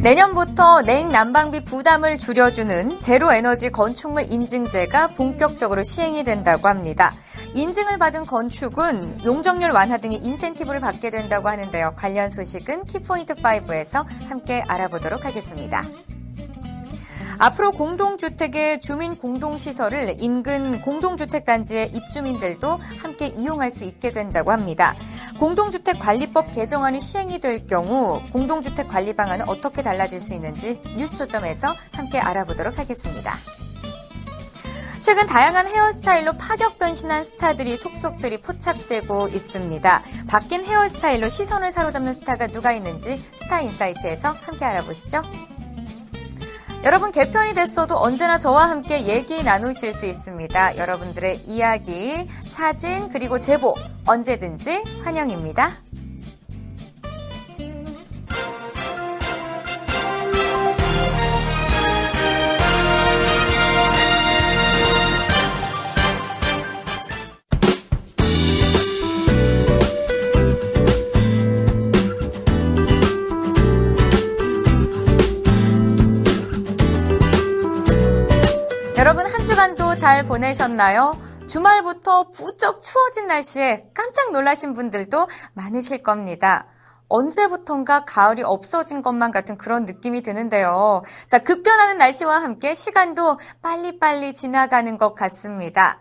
내년부터 냉난방비 부담을 줄여주는 제로에너지 건축물 인증제가 본격적으로 시행이 된다고 합니다. 인증을 받은 건축은 용적률 완화 등의 인센티브를 받게 된다고 하는데요. 관련 소식은 키포인트5에서 함께 알아보도록 하겠습니다. 앞으로 공동주택의 주민 공동시설을 인근 공동주택단지의 입주민들도 함께 이용할 수 있게 된다고 합니다. 공동주택관리법 개정안이 시행이 될 경우 공동주택관리 방안은 어떻게 달라질 수 있는지 뉴스 초점에서 함께 알아보도록 하겠습니다. 최근 다양한 헤어스타일로 파격 변신한 스타들이 속속들이 포착되고 있습니다. 바뀐 헤어스타일로 시선을 사로잡는 스타가 누가 있는지 스타인사이트에서 함께 알아보시죠. 여러분 개편이 됐어도 언제나 저와 함께 얘기 나누실 수 있습니다. 여러분들의 이야기, 사진 그리고 제보 언제든지 환영입니다. 잘 보내셨나요? 주말부터 부쩍 추워진 날씨에 깜짝 놀라신 분들도 많으실 겁니다. 언제부턴가 가을이 없어진 것만 같은 그런 느낌이 드는데요. 자, 급변하는 날씨와 함께 시간도 빨리빨리 지나가는 것 같습니다.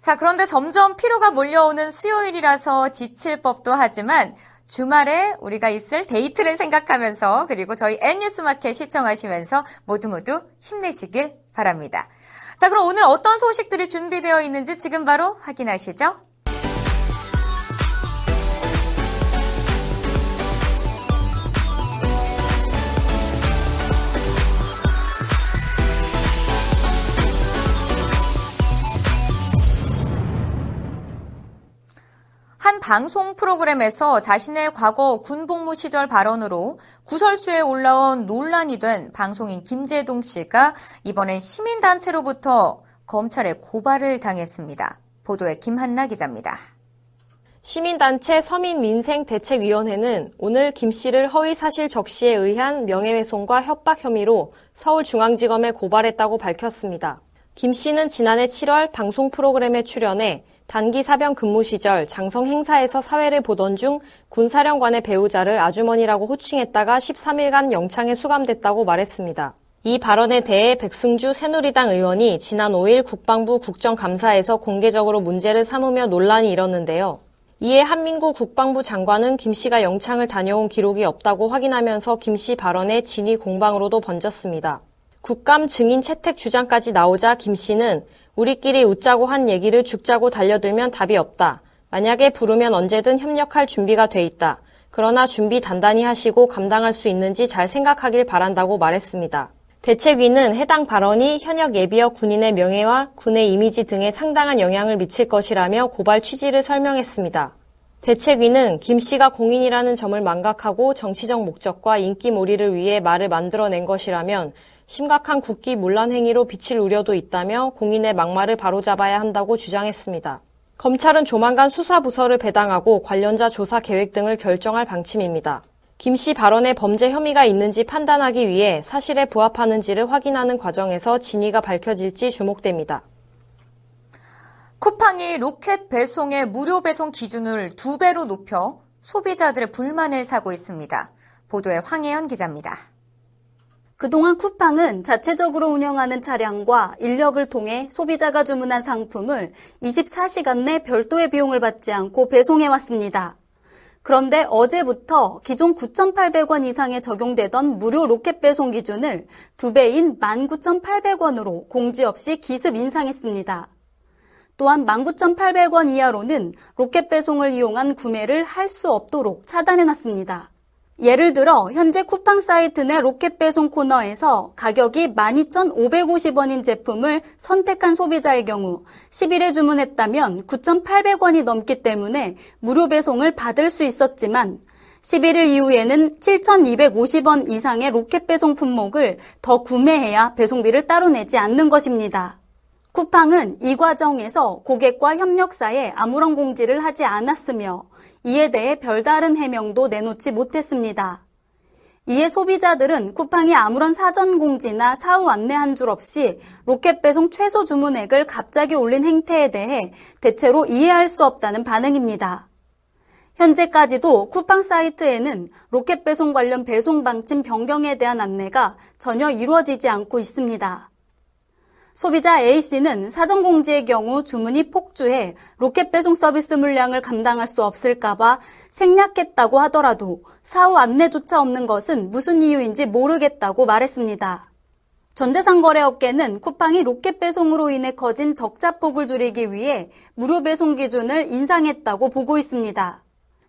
자, 그런데 점점 피로가 몰려오는 수요일이라서 지칠 법도 하지만 주말에 우리가 있을 데이트를 생각하면서 그리고 저희 N뉴스마켓 시청하시면서 모두 힘내시길 바랍니다. 자, 그럼 오늘 어떤 소식들이 준비되어 있는지 지금 바로 확인하시죠. 한 방송 프로그램에서 자신의 과거 군복무 시절 발언으로 구설수에 올라온 논란이 된 방송인 김제동 씨가 이번엔 시민단체로부터 검찰에 고발을 당했습니다. 보도에 김한나 기자입니다. 시민단체 서민민생대책위원회는 오늘 김 씨를 허위사실 적시에 의한 명예훼손과 협박 혐의로 서울중앙지검에 고발했다고 밝혔습니다. 김 씨는 지난해 7월 방송 프로그램에 출연해 단기 사병 근무 시절 장성 행사에서 사회를 보던 중 군사령관의 배우자를 아주머니라고 호칭했다가 13일간 영창에 수감됐다고 말했습니다. 이 발언에 대해 백승주 새누리당 의원이 지난 5일 국방부 국정감사에서 공개적으로 문제를 삼으며 논란이 일었는데요. 이에 한민구 국방부 장관은 김 씨가 영창을 다녀온 기록이 없다고 확인하면서 김 씨 발언의 진위 공방으로도 번졌습니다. 국감 증인 채택 주장까지 나오자 김 씨는 우리끼리 웃자고 한 얘기를 죽자고 달려들면 답이 없다. 만약에 부르면 언제든 협력할 준비가 돼 있다. 그러나 준비 단단히 하시고 감당할 수 있는지 잘 생각하길 바란다고 말했습니다. 대책위는 해당 발언이 현역 예비역 군인의 명예와 군의 이미지 등에 상당한 영향을 미칠 것이라며 고발 취지를 설명했습니다. 대책위는 김 씨가 공인이라는 점을 망각하고 정치적 목적과 인기몰이를 위해 말을 만들어낸 것이라면 심각한 국기 문란 행위로 비칠 우려도 있다며 공인의 막말을 바로잡아야 한다고 주장했습니다. 검찰은 조만간 수사부서를 배당하고 관련자 조사 계획 등을 결정할 방침입니다. 김 씨 발언에 범죄 혐의가 있는지 판단하기 위해 사실에 부합하는지를 확인하는 과정에서 진위가 밝혀질지 주목됩니다. 쿠팡이 로켓 배송의 무료 배송 기준을 2배로 높여 소비자들의 불만을 사고 있습니다. 보도에 황혜연 기자입니다. 그동안 쿠팡은 자체적으로 운영하는 차량과 인력을 통해 소비자가 주문한 상품을 24시간 내 별도의 비용을 받지 않고 배송해왔습니다. 그런데 어제부터 기존 9,800원 이상에 적용되던 무료 로켓 배송 기준을 2배인 19,800원으로 공지 없이 기습 인상했습니다. 또한 19,800원 이하로는 로켓 배송을 이용한 구매를 할 수 없도록 차단해놨습니다. 예를 들어 현재 쿠팡 사이트 내 로켓 배송 코너에서 가격이 12,550원인 제품을 선택한 소비자의 경우 10일에 주문했다면 9,800원이 넘기 때문에 무료 배송을 받을 수 있었지만 11일 이후에는 7,250원 이상의 로켓 배송 품목을 더 구매해야 배송비를 따로 내지 않는 것입니다. 쿠팡은 이 과정에서 고객과 협력사에 아무런 공지를 하지 않았으며 이에 대해 별다른 해명도 내놓지 못했습니다. 이에 소비자들은 쿠팡이 아무런 사전 공지나 사후 안내 한 줄 없이 로켓 배송 최소 주문액을 갑자기 올린 행태에 대해 대체로 이해할 수 없다는 반응입니다. 현재까지도 쿠팡 사이트에는 로켓 배송 관련 배송 방침 변경에 대한 안내가 전혀 이루어지지 않고 있습니다. 소비자 A씨는 사전 공지의 경우 주문이 폭주해 로켓 배송 서비스 물량을 감당할 수 없을까봐 생략했다고 하더라도 사후 안내조차 없는 것은 무슨 이유인지 모르겠다고 말했습니다. 전자상거래업계는 쿠팡이 로켓 배송으로 인해 커진 적자폭을 줄이기 위해 무료 배송 기준을 인상했다고 보고 있습니다.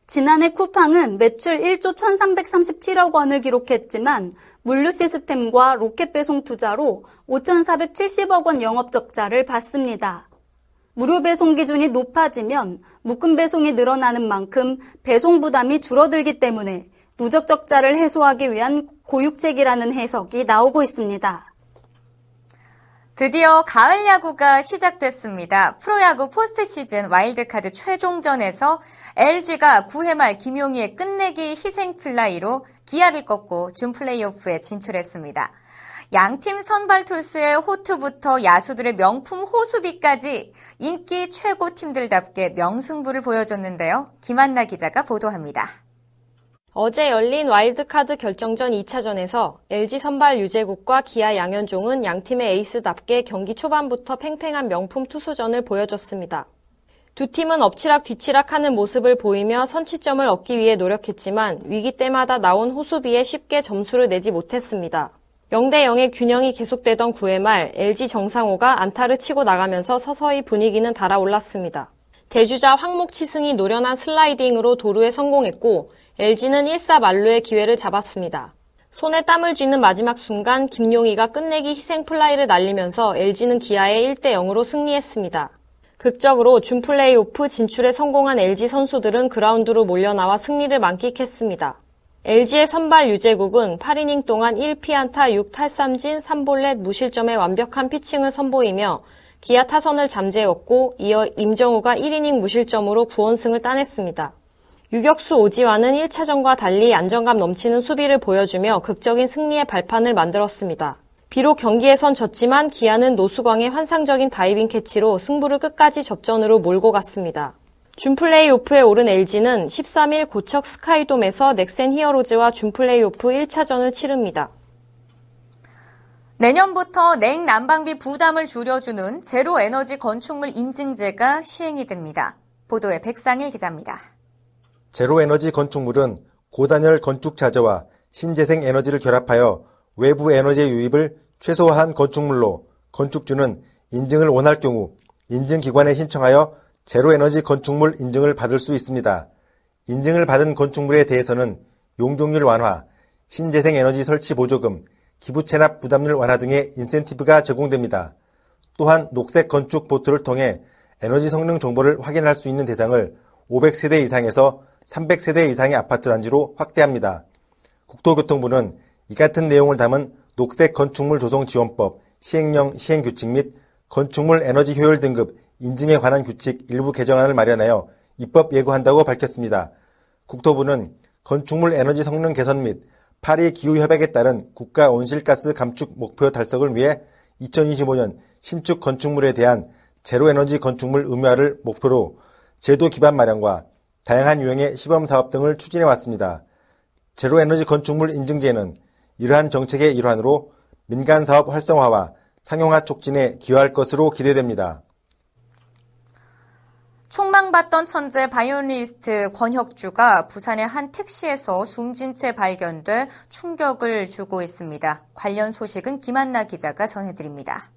지난해 쿠팡은 매출 1조 1337억 원을 기록했지만 물류 시스템과 로켓 배송 투자로 5470억 원 영업 적자를 봤습니다. 무료 배송 기준이 높아지면 묶음 배송이 늘어나는 만큼 배송 부담이 줄어들기 때문에 누적 적자를 해소하기 위한 고육책이라는 해석이 나오고 있습니다. 드디어 가을 야구가 시작됐습니다. 프로야구 포스트 시즌 와일드카드 최종전에서 LG가 9회 말 김용희의 끝내기 희생플라이로 기아를 꺾고 준 플레이오프에 진출했습니다. 양팀 선발 투수의 호투부터 야수들의 명품 호수비까지 인기 최고 팀들답게 명승부를 보여줬는데요. 김한나 기자가 보도합니다. 어제 열린 와일드카드 결정전 2차전에서 LG 선발 유재국과 기아 양현종은 양팀의 에이스답게 경기 초반부터 팽팽한 명품 투수전을 보여줬습니다. 두 팀은 엎치락 뒤치락하는 모습을 보이며 선취점을 얻기 위해 노력했지만 위기 때마다 나온 호수비에 쉽게 점수를 내지 못했습니다. 0대0의 균형이 계속되던 9회 말 LG 정상호가 안타를 치고 나가면서 서서히 분위기는 달아올랐습니다. 대주자 황목치승이 노련한 슬라이딩으로 도루에 성공했고 LG는 1사 만루의 기회를 잡았습니다. 손에 땀을 쥐는 마지막 순간 김용희가 끝내기 희생플라이를 날리면서 LG는 기아에 1대0으로 승리했습니다. 극적으로 준 플레이오프 진출에 성공한 LG 선수들은 그라운드로 몰려나와 승리를 만끽했습니다. LG의 선발 유재국은 8이닝 동안 1피안타 6탈삼진 3볼넷 무실점의 완벽한 피칭을 선보이며 기아 타선을 잠재웠고 이어 임정우가 1이닝 무실점으로 9원승을 따냈습니다. 유격수 오지환은 1차전과 달리 안정감 넘치는 수비를 보여주며 극적인 승리의 발판을 만들었습니다. 비록 경기에선 졌지만 기아는 노수광의 환상적인 다이빙 캐치로 승부를 끝까지 접전으로 몰고 갔습니다. 준플레이오프에 오른 LG는 13일 고척 스카이돔에서 넥센 히어로즈와 준플레이오프 1차전을 치릅니다. 내년부터 냉난방비 부담을 줄여주는 제로에너지 건축물 인증제가 시행이 됩니다. 보도에 백상일 기자입니다. 제로에너지 건축물은 고단열 건축 자재와 신재생 에너지를 결합하여 외부 에너지의 유입을 최소화한 건축물로 건축주는 인증을 원할 경우 인증기관에 신청하여 제로에너지 건축물 인증을 받을 수 있습니다. 인증을 받은 건축물에 대해서는 용적률 완화, 신재생 에너지 설치 보조금, 기부 체납 부담률 완화 등의 인센티브가 제공됩니다. 또한 녹색 건축 보트를 통해 에너지 성능 정보를 확인할 수 있는 대상을 500세대 이상에서 300세대 이상의 아파트 단지로 확대합니다. 국토교통부는 이 같은 내용을 담은 녹색 건축물 조성 지원법 시행령 시행규칙 및 건축물 에너지 효율 등급 인증에 관한 규칙 일부 개정안을 마련하여 입법 예고한다고 밝혔습니다. 국토부는 건축물 에너지 성능 개선 및 파리 기후협약에 따른 국가 온실가스 감축 목표 달성을 위해 2025년 신축 건축물에 대한 제로에너지 건축물 의무화를 목표로 제도 기반 마련과 다양한 유형의 시범사업 등을 추진해왔습니다. 제로에너지 건축물 인증제는 이러한 정책의 일환으로 민간사업 활성화와 상용화 촉진에 기여할 것으로 기대됩니다. 촉망받던 천재 바이올리니스트 권혁주가 부산의 한 택시에서 숨진 채 발견돼 충격을 주고 있습니다. 관련 소식은 김한나 기자가 전해드립니다.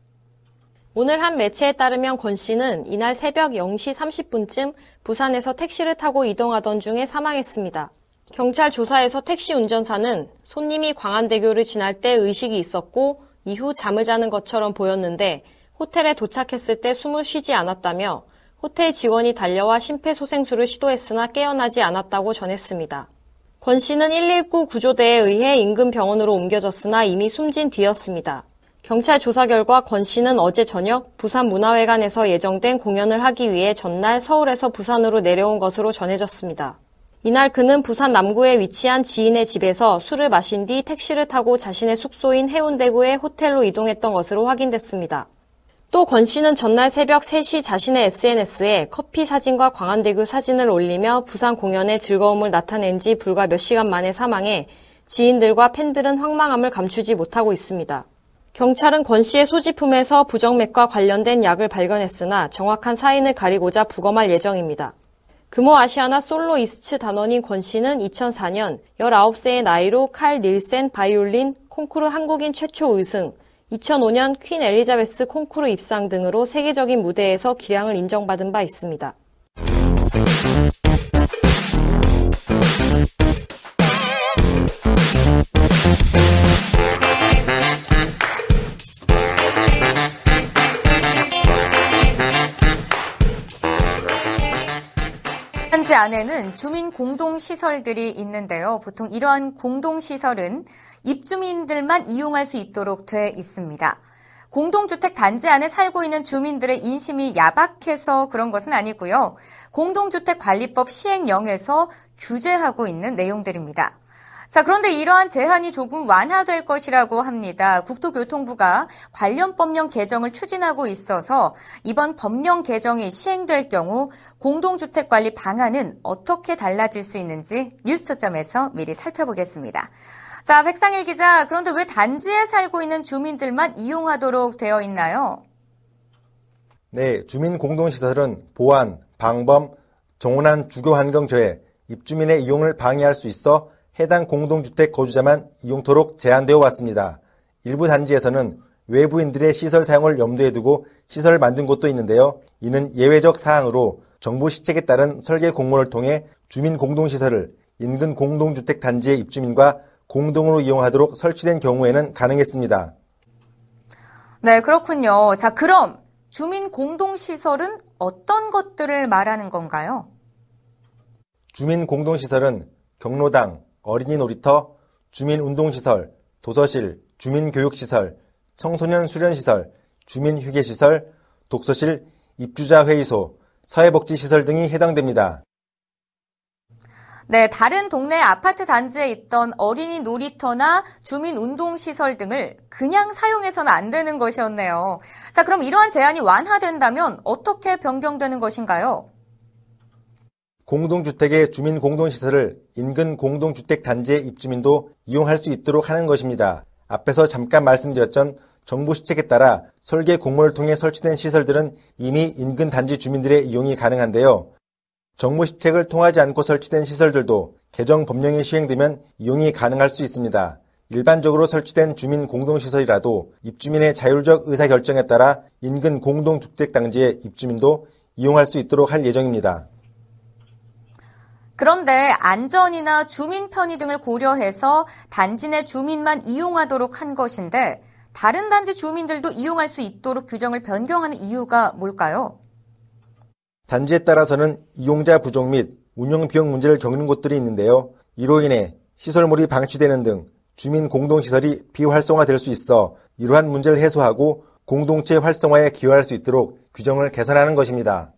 오늘 한 매체에 따르면 권 씨는 이날 새벽 0시 30분쯤 부산에서 택시를 타고 이동하던 중에 사망했습니다. 경찰 조사에서 택시 운전사는 손님이 광안대교를 지날 때 의식이 있었고 이후 잠을 자는 것처럼 보였는데 호텔에 도착했을 때 숨을 쉬지 않았다며 호텔 직원이 달려와 심폐소생술을 시도했으나 깨어나지 않았다고 전했습니다. 권 씨는 119 구조대에 의해 인근 병원으로 옮겨졌으나 이미 숨진 뒤였습니다. 경찰 조사 결과 권 씨는 어제 저녁 부산문화회관에서 예정된 공연을 하기 위해 전날 서울에서 부산으로 내려온 것으로 전해졌습니다. 이날 그는 부산 남구에 위치한 지인의 집에서 술을 마신 뒤 택시를 타고 자신의 숙소인 해운대구의 호텔로 이동했던 것으로 확인됐습니다. 또 권 씨는 전날 새벽 3시 자신의 SNS에 커피 사진과 광안대교 사진을 올리며 부산 공연의 즐거움을 나타낸 지 불과 몇 시간 만에 사망해 지인들과 팬들은 황망함을 감추지 못하고 있습니다. 경찰은 권 씨의 소지품에서 부정맥과 관련된 약을 발견했으나 정확한 사인을 가리고자 부검할 예정입니다. 금호 아시아나 솔로 이스트 단원인 권 씨는 2004년 19세의 나이로 칼 닐센 바이올린 콩쿠르 한국인 최초 우승, 2005년 퀸 엘리자베스 콩쿠르 입상 등으로 세계적인 무대에서 기량을 인정받은 바 있습니다. 현지 안에는 주민 공동시설들이 있는데요. 보통 이러한 공동시설은 입주민들만 이용할 수 있도록 돼 있습니다. 공동주택 단지 안에 살고 있는 주민들의 인심이 야박해서 그런 것은 아니고요. 공동주택관리법 시행령에서 규제하고 있는 내용들입니다. 자, 그런데 이러한 제한이 조금 완화될 것이라고 합니다. 국토교통부가 관련 법령 개정을 추진하고 있어서 이번 법령 개정이 시행될 경우 공동주택관리 방안은 어떻게 달라질 수 있는지 뉴스 초점에서 미리 살펴보겠습니다. 자, 백상일 기자, 그런데 왜 단지에 살고 있는 주민들만 이용하도록 되어 있나요? 네, 주민 공동시설은 보안, 방범, 정온한 주거환경저해, 입주민의 이용을 방해할 수 있어 해당 공동주택 거주자만 이용토록 제한되어 왔습니다. 일부 단지에서는 외부인들의 시설 사용을 염두에 두고 시설을 만든 곳도 있는데요. 이는 예외적 사항으로 정부 시책에 따른 설계 공모를 통해 주민 공동시설을 인근 공동주택 단지의 입주민과 공동으로 이용하도록 설치된 경우에는 가능했습니다. 네, 그렇군요. 자, 그럼 주민 공동시설은 어떤 것들을 말하는 건가요? 주민 공동시설은 경로당, 어린이 놀이터, 주민운동시설, 도서실, 주민교육시설, 청소년 수련시설, 주민휴게시설, 독서실, 입주자회의소, 사회복지시설 등이 해당됩니다. 네, 다른 동네 아파트 단지에 있던 어린이 놀이터나 주민운동시설 등을 그냥 사용해서는 안 되는 것이었네요. 자, 그럼 이러한 제한이 완화된다면 어떻게 변경되는 것인가요? 공동주택의 주민공동시설을 인근 공동주택단지의 입주민도 이용할 수 있도록 하는 것입니다. 앞에서 잠깐 말씀드렸던 정부 시책에 따라 설계 공모를 통해 설치된 시설들은 이미 인근 단지 주민들의 이용이 가능한데요. 정부 시책을 통하지 않고 설치된 시설들도 개정 법령이 시행되면 이용이 가능할 수 있습니다. 일반적으로 설치된 주민공동시설이라도 입주민의 자율적 의사결정에 따라 인근 공동주택단지의 입주민도 이용할 수 있도록 할 예정입니다. 그런데 안전이나 주민 편의 등을 고려해서 단지 내 주민만 이용하도록 한 것인데 다른 단지 주민들도 이용할 수 있도록 규정을 변경하는 이유가 뭘까요? 단지에 따라서는 이용자 부족 및 운영 비용 문제를 겪는 곳들이 있는데요. 이로 인해 시설물이 방치되는 등 주민 공동시설이 비활성화될 수 있어 이러한 문제를 해소하고 공동체 활성화에 기여할 수 있도록 규정을 개선하는 것입니다.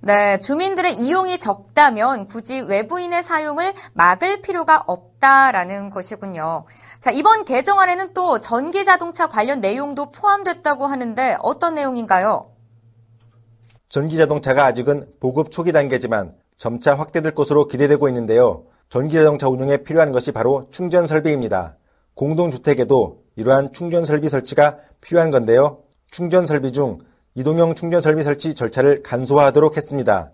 네, 주민들의 이용이 적다면 굳이 외부인의 사용을 막을 필요가 없다라는 것이군요. 자, 이번 개정안에는 또 전기자동차 관련 내용도 포함됐다고 하는데 어떤 내용인가요? 전기자동차가 아직은 보급 초기 단계지만 점차 확대될 것으로 기대되고 있는데요. 전기자동차 운영에 필요한 것이 바로 충전 설비입니다. 공동주택에도 이러한 충전 설비 설치가 필요한 건데요. 충전 설비 중 이동형 충전설비 설치 절차를 간소화하도록 했습니다.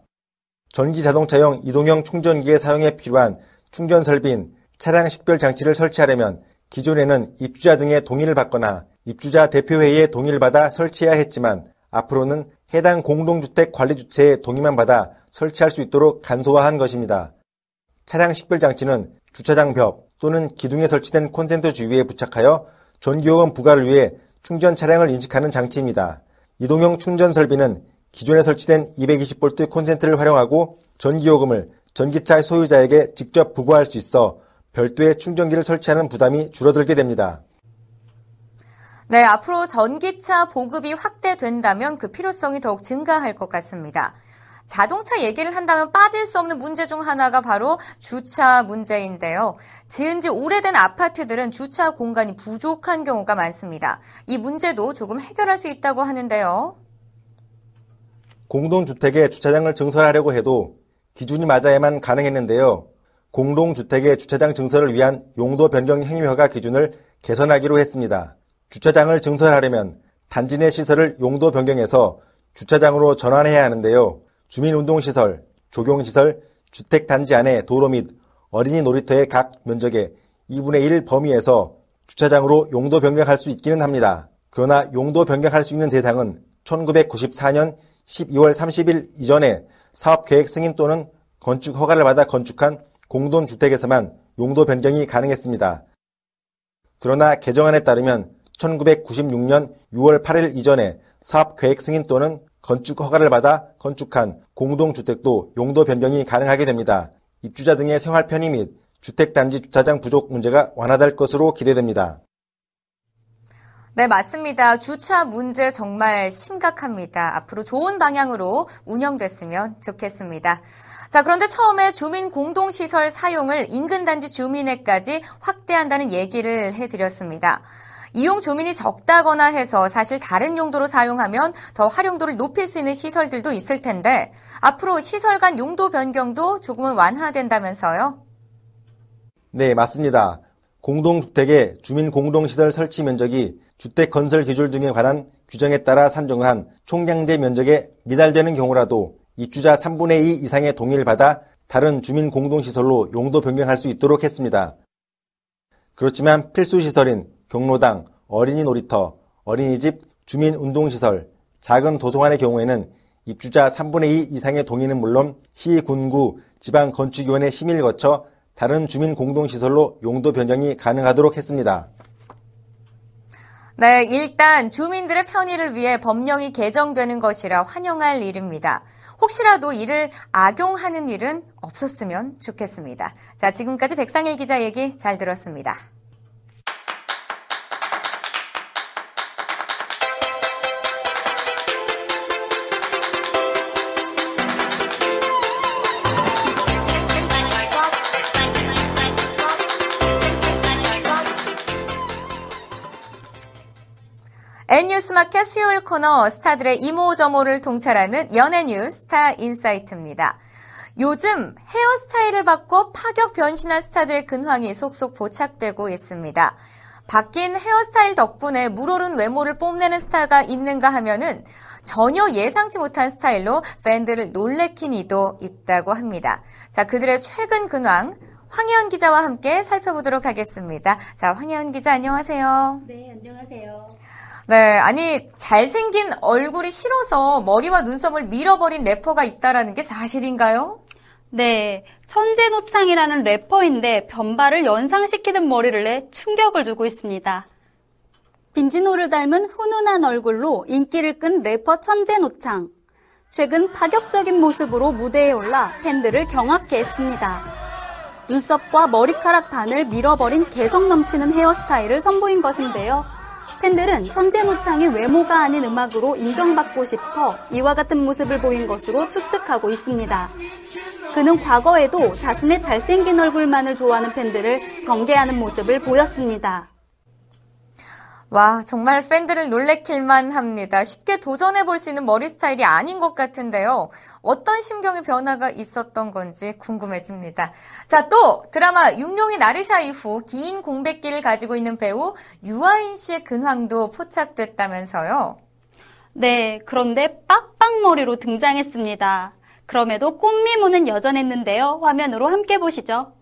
전기자동차용 이동형 충전기의 사용에 필요한 충전설비인 차량 식별장치를 설치하려면 기존에는 입주자 등의 동의를 받거나 입주자 대표회의의 동의를 받아 설치해야 했지만 앞으로는 해당 공동주택 관리 주체의 동의만 받아 설치할 수 있도록 간소화한 것입니다. 차량 식별장치는 주차장 벽 또는 기둥에 설치된 콘센트 주위에 부착하여 전기요금 부과를 위해 충전 차량을 인식하는 장치입니다. 이동형 충전 설비는 기존에 설치된 220V 콘센트를 활용하고 전기요금을 전기차 소유자에게 직접 부과할 수 있어 별도의 충전기를 설치하는 부담이 줄어들게 됩니다. 네, 앞으로 전기차 보급이 확대된다면 그 필요성이 더욱 증가할 것 같습니다. 자동차 얘기를 한다면 빠질 수 없는 문제 중 하나가 바로 주차 문제인데요. 지은 지 오래된 아파트들은 주차 공간이 부족한 경우가 많습니다. 이 문제도 조금 해결할 수 있다고 하는데요. 공동주택에 주차장을 증설하려고 해도 기준이 맞아야만 가능했는데요. 공동주택의 주차장 증설을 위한 용도 변경 행위허가 기준을 개선하기로 했습니다. 주차장을 증설하려면 단지 내 시설을 용도 변경해서 주차장으로 전환해야 하는데요. 주민운동시설, 조경시설, 주택단지 안의 도로 및 어린이 놀이터의 각 면적의 2분의 1 범위에서 주차장으로 용도 변경할 수 있기는 합니다. 그러나 용도 변경할 수 있는 대상은 1994년 12월 30일 이전에 사업계획 승인 또는 건축 허가를 받아 건축한 공동주택에서만 용도 변경이 가능했습니다. 그러나 개정안에 따르면 1996년 6월 8일 이전에 사업계획 승인 또는 건축 허가를 받아 건축한 공동주택도 용도 변경이 가능하게 됩니다. 입주자 등의 생활 편의 및 주택단지 주차장 부족 문제가 완화될 것으로 기대됩니다. 네, 맞습니다. 주차 문제 정말 심각합니다. 앞으로 좋은 방향으로 운영됐으면 좋겠습니다. 자, 그런데 처음에 주민 공동시설 사용을 인근단지 주민에까지 확대한다는 얘기를 해드렸습니다. 이용 주민이 적다거나 해서 사실 다른 용도로 사용하면 더 활용도를 높일 수 있는 시설들도 있을 텐데 앞으로 시설 간 용도 변경도 조금은 완화된다면서요? 네, 맞습니다. 공동주택의 주민 공동시설 설치 면적이 주택 건설 기준 등에 관한 규정에 따라 산정한 총량제 면적에 미달되는 경우라도 입주자 3분의 2 이상의 동의를 받아 다른 주민 공동시설로 용도 변경할 수 있도록 했습니다. 그렇지만 필수시설인 경로당, 어린이 놀이터, 어린이집, 주민운동시설, 작은 도서관의 경우에는 입주자 3분의 2 이상의 동의는 물론 시, 군구, 지방건축위원회 심의를 거쳐 다른 주민공동시설로 용도 변경이 가능하도록 했습니다. 네, 일단 주민들의 편의를 위해 법령이 개정되는 것이라 환영할 일입니다. 혹시라도 이를 악용하는 일은 없었으면 좋겠습니다. 자, 지금까지 백상일 기자 얘기 잘 들었습니다. N뉴스마켓 수요일 코너 스타들의 이모저모를 통찰하는 연예뉴스 스타인사이트입니다. 요즘 헤어스타일을 바꿔 파격 변신한 스타들의 근황이 속속 포착되고 있습니다. 바뀐 헤어스타일 덕분에 물오른 외모를 뽐내는 스타가 있는가 하면은 전혀 예상치 못한 스타일로 팬들을 놀래킨 이도 있다고 합니다. 자, 그들의 최근 근황 황혜연 기자와 함께 살펴보도록 하겠습니다. 자, 황혜연 기자 안녕하세요. 네, 안녕하세요. 네, 아니 잘생긴 얼굴이 싫어서 머리와 눈썹을 밀어버린 래퍼가 있다라는 게 사실인가요? 네, 천재노창이라는 래퍼인데 변발을 연상시키는 머리를 내 충격을 주고 있습니다. 빈지노를 닮은 훈훈한 얼굴로 인기를 끈 래퍼 천재노창. 최근 파격적인 모습으로 무대에 올라 팬들을 경악케 했습니다. 눈썹과 머리카락 반을 밀어버린 개성 넘치는 헤어스타일을 선보인 것인데요. 팬들은 천재노창의 외모가 아닌 음악으로 인정받고 싶어 이와 같은 모습을 보인 것으로 추측하고 있습니다. 그는 과거에도 자신의 잘생긴 얼굴만을 좋아하는 팬들을 경계하는 모습을 보였습니다. 와, 정말 팬들을 놀래킬만 합니다. 쉽게 도전해볼 수 있는 머리 스타일이 아닌 것 같은데요. 어떤 심경의 변화가 있었던 건지 궁금해집니다. 자, 또 드라마 육룡이 나르샤 이후 긴 공백기를 가지고 있는 배우 유아인 씨의 근황도 포착됐다면서요. 네, 그런데 빡빡머리로 등장했습니다. 그럼에도 꽃미모는 여전했는데요. 화면으로 함께 보시죠.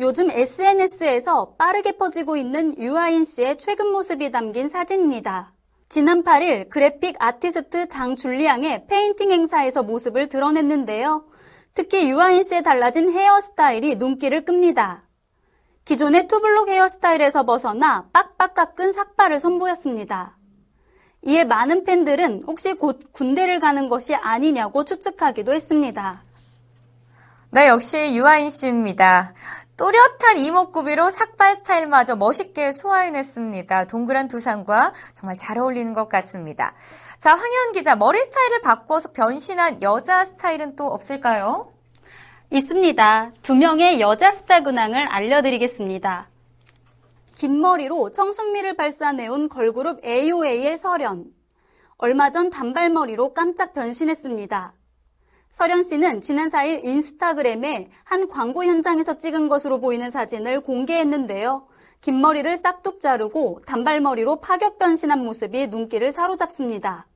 요즘 SNS에서 빠르게 퍼지고 있는 유아인 씨의 최근 모습이 담긴 사진입니다. 지난 8일 그래픽 아티스트 장줄리앙의 페인팅 행사에서 모습을 드러냈는데요. 특히 유아인 씨의 달라진 헤어스타일이 눈길을 끕니다. 기존의 투블록 헤어스타일에서 벗어나 빡빡 깎은 삭발을 선보였습니다. 이에 많은 팬들은 혹시 곧 군대를 가는 것이 아니냐고 추측하기도 했습니다. 네, 역시 유아인 씨입니다. 또렷한 이목구비로 삭발 스타일마저 멋있게 소화해냈습니다. 동그란 두상과 정말 잘 어울리는 것 같습니다. 자, 황현 기자, 머리 스타일을 바꿔서 변신한 여자 스타일은 또 없을까요? 있습니다. 2명의 여자 스타 근황을 알려드리겠습니다. 긴 머리로 청순미를 발산해온 걸그룹 AOA의 설현. 얼마 전 단발머리로 깜짝 변신했습니다. 설현 씨는 지난 4일 인스타그램에 한 광고 현장에서 찍은 것으로 보이는 사진을 공개했는데요. 긴 머리를 싹둑 자르고 단발머리로 파격 변신한 모습이 눈길을 사로잡습니다.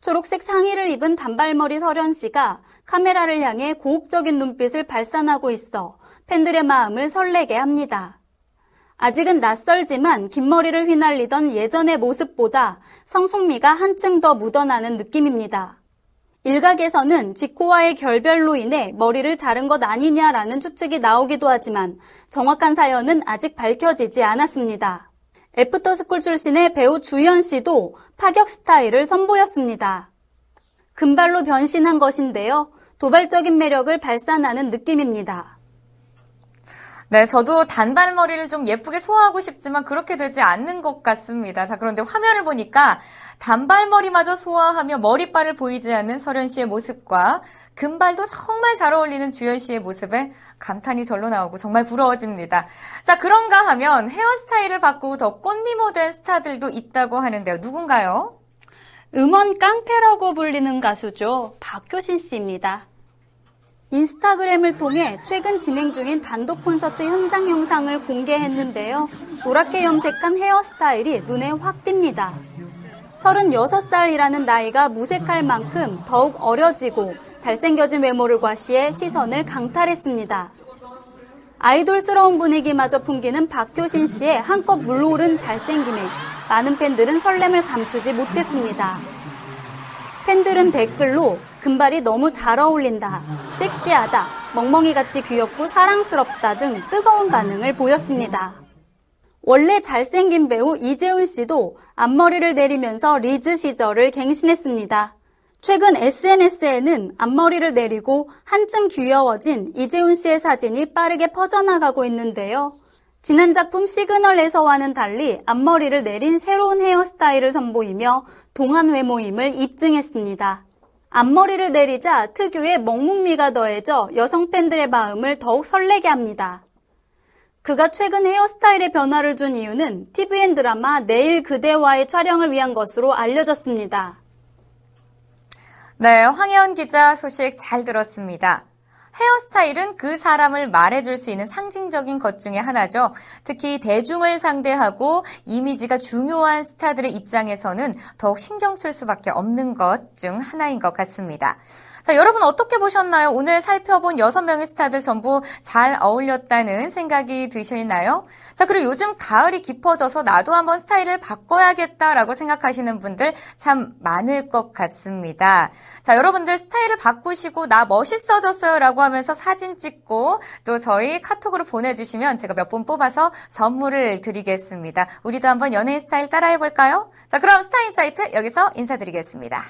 초록색 상의를 입은 단발머리 설현 씨가 카메라를 향해 고혹적인 눈빛을 발산하고 있어 팬들의 마음을 설레게 합니다. 아직은 낯설지만 긴 머리를 휘날리던 예전의 모습보다 성숙미가 한층 더 묻어나는 느낌입니다. 일각에서는 지코와의 결별로 인해 머리를 자른 것 아니냐라는 추측이 나오기도 하지만 정확한 사연은 아직 밝혀지지 않았습니다. 애프터스쿨 출신의 배우 주연 씨도 파격 스타일을 선보였습니다. 금발로 변신한 것인데요. 도발적인 매력을 발산하는 느낌입니다. 네, 저도 단발머리를 좀 예쁘게 소화하고 싶지만 그렇게 되지 않는 것 같습니다. 자, 그런데 화면을 보니까 단발머리마저 소화하며 머리빨을 보이지 않는 설현 씨의 모습과 금발도 정말 잘 어울리는 주연 씨의 모습에 감탄이 절로 나오고 정말 부러워집니다. 자, 그런가 하면 헤어스타일을 바꾸고 더 꽃미모된 스타들도 있다고 하는데요. 누군가요? 음원 깡패라고 불리는 가수죠. 박효신 씨입니다. 인스타그램을 통해 최근 진행 중인 단독 콘서트 현장 영상을 공개했는데요. 노랗게 염색한 헤어스타일이 눈에 확 띕니다. 36살이라는 나이가 무색할 만큼 더욱 어려지고 잘생겨진 외모를 과시해 시선을 강탈했습니다. 아이돌스러운 분위기마저 풍기는 박효신 씨의 한껏 물오른 잘생김에 많은 팬들은 설렘을 감추지 못했습니다. 팬들은 댓글로 금발이 너무 잘 어울린다, 섹시하다, 멍멍이같이 귀엽고 사랑스럽다 등 뜨거운 반응을 보였습니다. 원래 잘생긴 배우 이재훈 씨도 앞머리를 내리면서 리즈 시절을 갱신했습니다. 최근 SNS에는 앞머리를 내리고 한층 귀여워진 이재훈 씨의 사진이 빠르게 퍼져나가고 있는데요. 지난 작품 시그널에서와는 달리 앞머리를 내린 새로운 헤어스타일을 선보이며 동안 외모임을 입증했습니다. 앞머리를 내리자 특유의 먹먹미가 더해져 여성 팬들의 마음을 더욱 설레게 합니다. 그가 최근 헤어스타일의 변화를 준 이유는 TVN 드라마 내일 그대와의 촬영을 위한 것으로 알려졌습니다. 네, 황혜원 기자 소식 잘 들었습니다. 헤어스타일은 그 사람을 말해줄 수 있는 상징적인 것 중에 하나죠. 특히 대중을 상대하고 이미지가 중요한 스타들의 입장에서는 더욱 신경 쓸 수밖에 없는 것 중 하나인 것 같습니다. 자, 여러분 어떻게 보셨나요? 오늘 살펴본 6명의 스타들 전부 잘 어울렸다는 생각이 드시나요? 자, 그리고 요즘 가을이 깊어져서 나도 한번 스타일을 바꿔야겠다라고 생각하시는 분들 참 많을 것 같습니다. 자, 여러분들 스타일을 바꾸시고 나 멋있어졌어요라고 하면서 사진 찍고 또 저희 카톡으로 보내주시면 제가 몇 분 뽑아서 선물을 드리겠습니다. 우리도 한번 연예인 스타일 따라해볼까요? 자, 그럼 스타인사이트 여기서 인사드리겠습니다.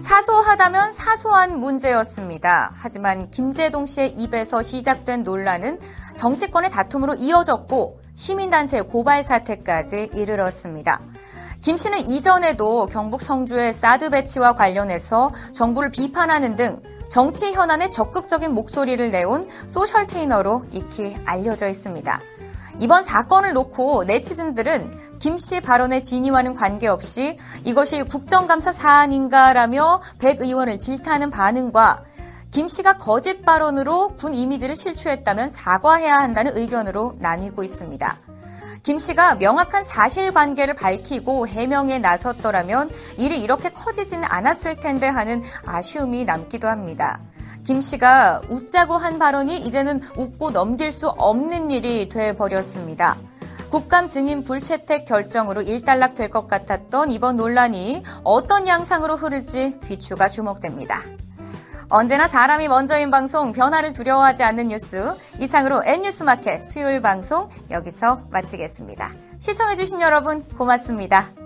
사소하다면 사소한 문제였습니다. 하지만 김제동 씨의 입에서 시작된 논란은 정치권의 다툼으로 이어졌고 시민단체의 고발 사태까지 이르렀습니다. 김 씨는 이전에도 경북 성주의 사드 배치와 관련해서 정부를 비판하는 등 정치 현안에 적극적인 목소리를 내온 소셜테이너로 익히 알려져 있습니다. 이번 사건을 놓고 네티즌들은 김 씨 발언의 진위와는 관계없이 이것이 국정감사 사안인가라며 백 의원을 질타하는 반응과 김 씨가 거짓 발언으로 군 이미지를 실추했다면 사과해야 한다는 의견으로 나뉘고 있습니다. 김 씨가 명확한 사실관계를 밝히고 해명에 나섰더라면 일이 이렇게 커지진 않았을 텐데 하는 아쉬움이 남기도 합니다. 김 씨가 웃자고 한 발언이 이제는 웃고 넘길 수 없는 일이 돼버렸습니다. 국감 증인 불채택 결정으로 일단락될 것 같았던 이번 논란이 어떤 양상으로 흐를지 귀추가 주목됩니다. 언제나 사람이 먼저인 방송, 변화를 두려워하지 않는 뉴스, 이상으로 N뉴스마켓 수요일 방송 여기서 마치겠습니다. 시청해주신 여러분 고맙습니다.